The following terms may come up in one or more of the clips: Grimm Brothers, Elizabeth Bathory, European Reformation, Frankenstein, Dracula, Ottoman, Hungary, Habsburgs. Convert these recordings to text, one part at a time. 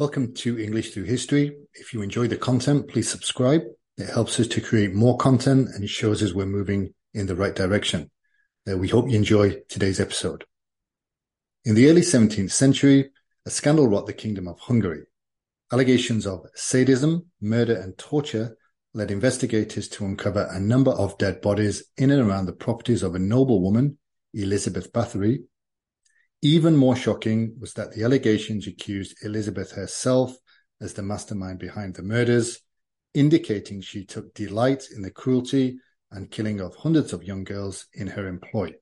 Welcome to English Through History. If you enjoy the content, please subscribe. It helps us to create more content and it shows us we're moving in the right direction. We hope you enjoy today's episode. In the early 17th century, a scandal rocked the Kingdom of Hungary. Allegations of sadism, murder and torture led investigators to uncover a number of dead bodies in and around the properties of a noblewoman, Elizabeth Bathory. Even more shocking was that the allegations accused Elizabeth herself as the mastermind behind the murders, indicating she took delight in the cruelty and killing of hundreds of young girls in her employ.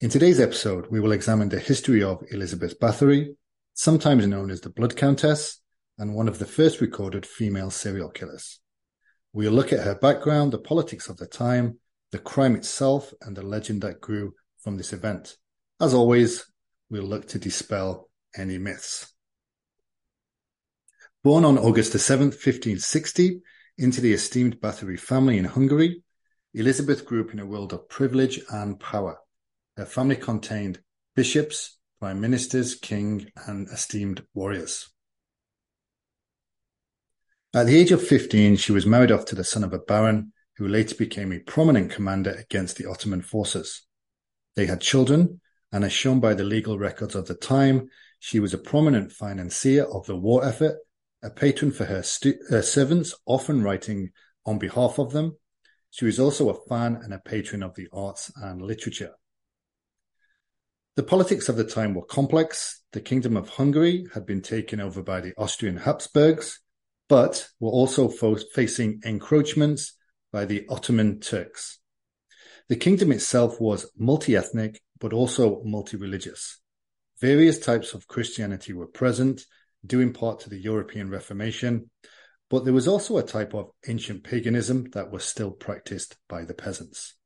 In today's episode, we will examine the history of Elizabeth Bathory, sometimes known as the Blood Countess, and one of the first recorded female serial killers. We'll look at her background, the politics of the time, the crime itself, and the legend that grew from this event. As always, we'll look to dispel any myths. Born on August 7, 1560, into the esteemed Bathory family in Hungary, Elizabeth grew up in a world of privilege and power. Her family contained bishops, prime ministers, king, and esteemed warriors. At the age of 15, she was married off to the son of a baron, who later became a prominent commander against the Ottoman forces. They had children, and as shown by the legal records of the time, she was a prominent financier of the war effort, a patron for her servants, often writing on behalf of them. She was also a fan and a patron of the arts and literature. The politics of the time were complex. The Kingdom of Hungary had been taken over by the Austrian Habsburgs, but were also facing encroachments by the Ottoman Turks. The kingdom itself was multi-ethnic, but also multi-religious. Various types of Christianity were present, due in part to the European Reformation, but there was also a type of ancient paganism that was still practiced by the peasants.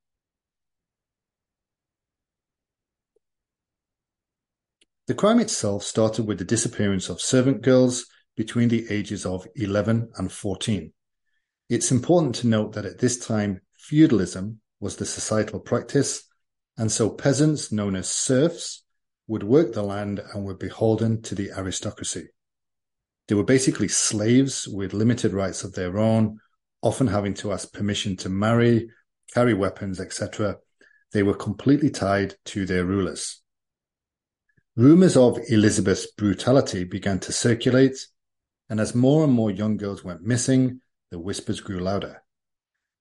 The crime itself started with the disappearance of servant girls between the ages of 11 and 14. It's important to note that at this time, feudalism was the societal practice, and so peasants, known as serfs, would work the land and were beholden to the aristocracy. They were basically slaves with limited rights of their own, often having to ask permission to marry, carry weapons, etc. They were completely tied to their rulers. Rumours of Elizabeth's brutality began to circulate, and as more and more young girls went missing, the whispers grew louder.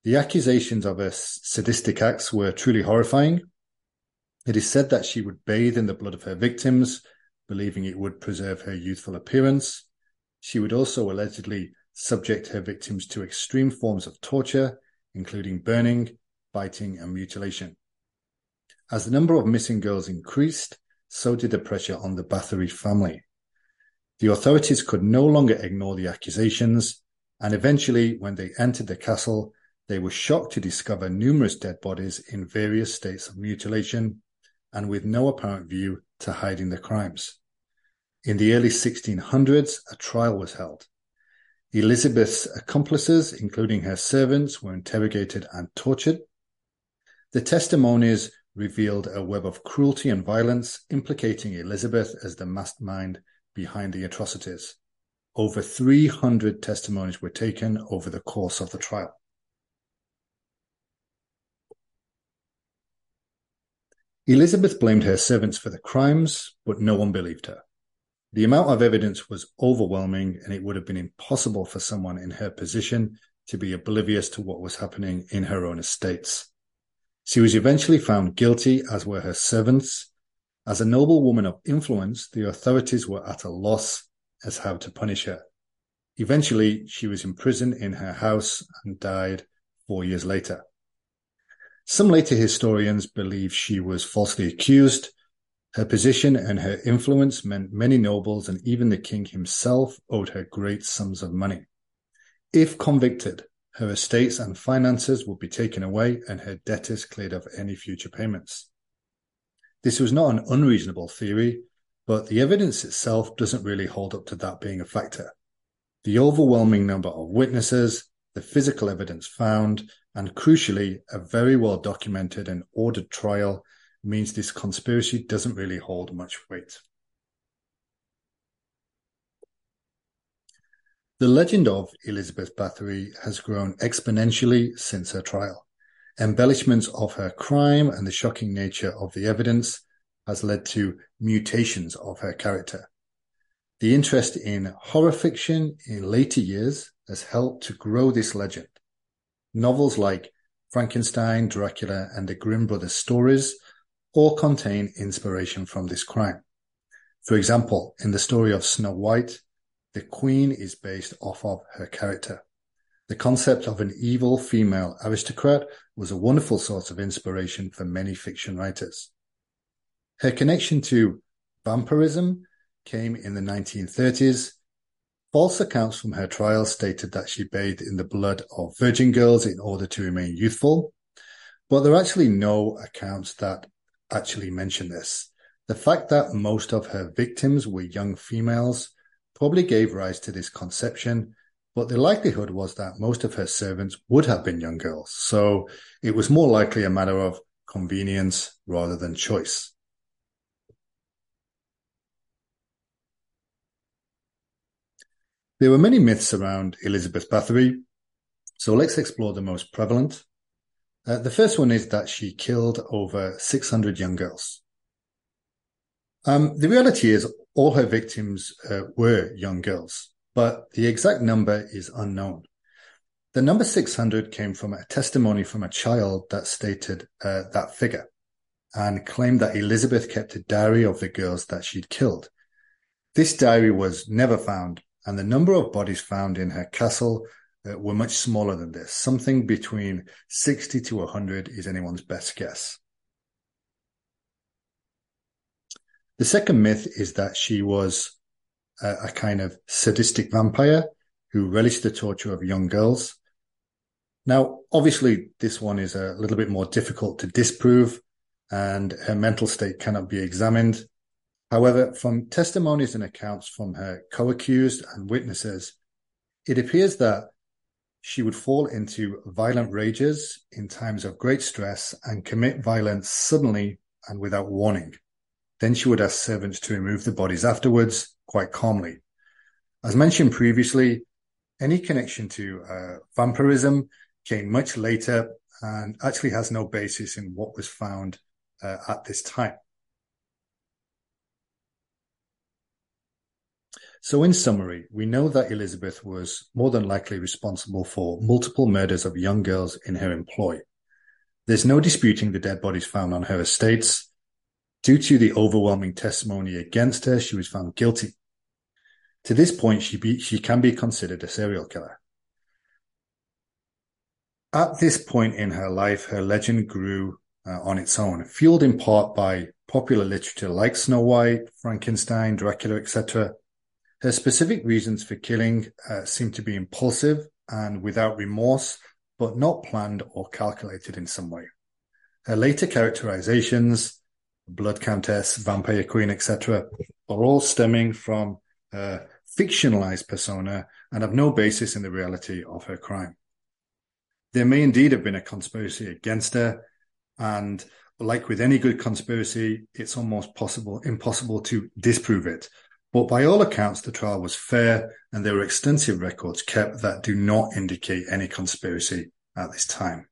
The accusations of her sadistic acts were truly horrifying. It is said that she would bathe in the blood of her victims, believing it would preserve her youthful appearance. She would also allegedly subject her victims to extreme forms of torture, including burning, biting, and mutilation. As the number of missing girls increased, so did the pressure on the Bathory family. The authorities could no longer ignore the accusations, and eventually, when they entered the castle, they were shocked to discover numerous dead bodies in various states of mutilation, and with no apparent view to hiding the crimes. In the early 1600s, a trial was held. Elizabeth's accomplices, including her servants, were interrogated and tortured. The testimonies revealed a web of cruelty and violence, implicating Elizabeth as the mastermind behind the atrocities. Over 300 testimonies were taken over the course of the trial. Elizabeth blamed her servants for the crimes, but no one believed her. The amount of evidence was overwhelming, and it would have been impossible for someone in her position to be oblivious to what was happening in her own estates. She was eventually found guilty, as were her servants. As a noblewoman of influence, the authorities were at a loss as how to punish her. Eventually, she was imprisoned in her house and died 4 years later. Some later historians believe she was falsely accused. Her position and her influence meant many nobles and even the king himself owed her great sums of money. If convicted, her estates and finances would be taken away and her debtors cleared of any future payments. This was not an unreasonable theory, but the evidence itself doesn't really hold up to that being a factor. The overwhelming number of witnesses, the physical evidence found, and crucially, a very well-documented and ordered trial means this conspiracy doesn't really hold much weight. The legend of Elizabeth Bathory has grown exponentially since her trial. Embellishments of her crime and the shocking nature of the evidence has led to mutations of her character. The interest in horror fiction in later years has helped to grow this legend. Novels like Frankenstein, Dracula, and the Grimm Brothers stories all contain inspiration from this crime. For example, in the story of Snow White, the queen is based off of her character. The concept of an evil female aristocrat was a wonderful source of inspiration for many fiction writers. Her connection to vampirism came in the 1930s. False accounts from her trial stated that she bathed in the blood of virgin girls in order to remain youthful, but there are actually no accounts that actually mention this. The fact that most of her victims were young females probably gave rise to this conception, but the likelihood was that most of her servants would have been young girls, so it was more likely a matter of convenience rather than choice. There were many myths around Elizabeth Bathory, so let's explore the most prevalent. The first one is that she killed over 600 young girls. The reality is all her victims were young girls, but the exact number is unknown. The number 600 came from a testimony from a child that stated that figure and claimed that Elizabeth kept a diary of the girls that she'd killed. This diary was never found, and the number of bodies found in her castle were much smaller than this. Something between 60 to 100 is anyone's best guess. The second myth is that she was a kind of sadistic vampire who relished the torture of young girls. Now, obviously, this one is a little bit more difficult to disprove, and her mental state cannot be examined. However, from testimonies and accounts from her co-accused and witnesses, it appears that she would fall into violent rages in times of great stress and commit violence suddenly and without warning. Then she would ask servants to remove the bodies afterwards, quite calmly. As mentioned previously, any connection to vampirism came much later and actually has no basis in what was found at this time. So in summary, we know that Elizabeth was more than likely responsible for multiple murders of young girls in her employ. There's no disputing the dead bodies found on her estates. Due to the overwhelming testimony against her, she was found guilty. To this point, she can be considered a serial killer. At this point in her life, her legend grew on its own, fueled in part by popular literature like Snow White, Frankenstein, Dracula, etc. Her specific reasons for killing seem to be impulsive and without remorse, but not planned or calculated in some way. Her later characterizations, Blood Countess, Vampire Queen, etc., are all stemming from a fictionalized persona and have no basis in the reality of her crime. There may indeed have been a conspiracy against her, and like with any good conspiracy, it's almost impossible to disprove it. But by all accounts, the trial was fair, and there were extensive records kept that do not indicate any conspiracy at this time.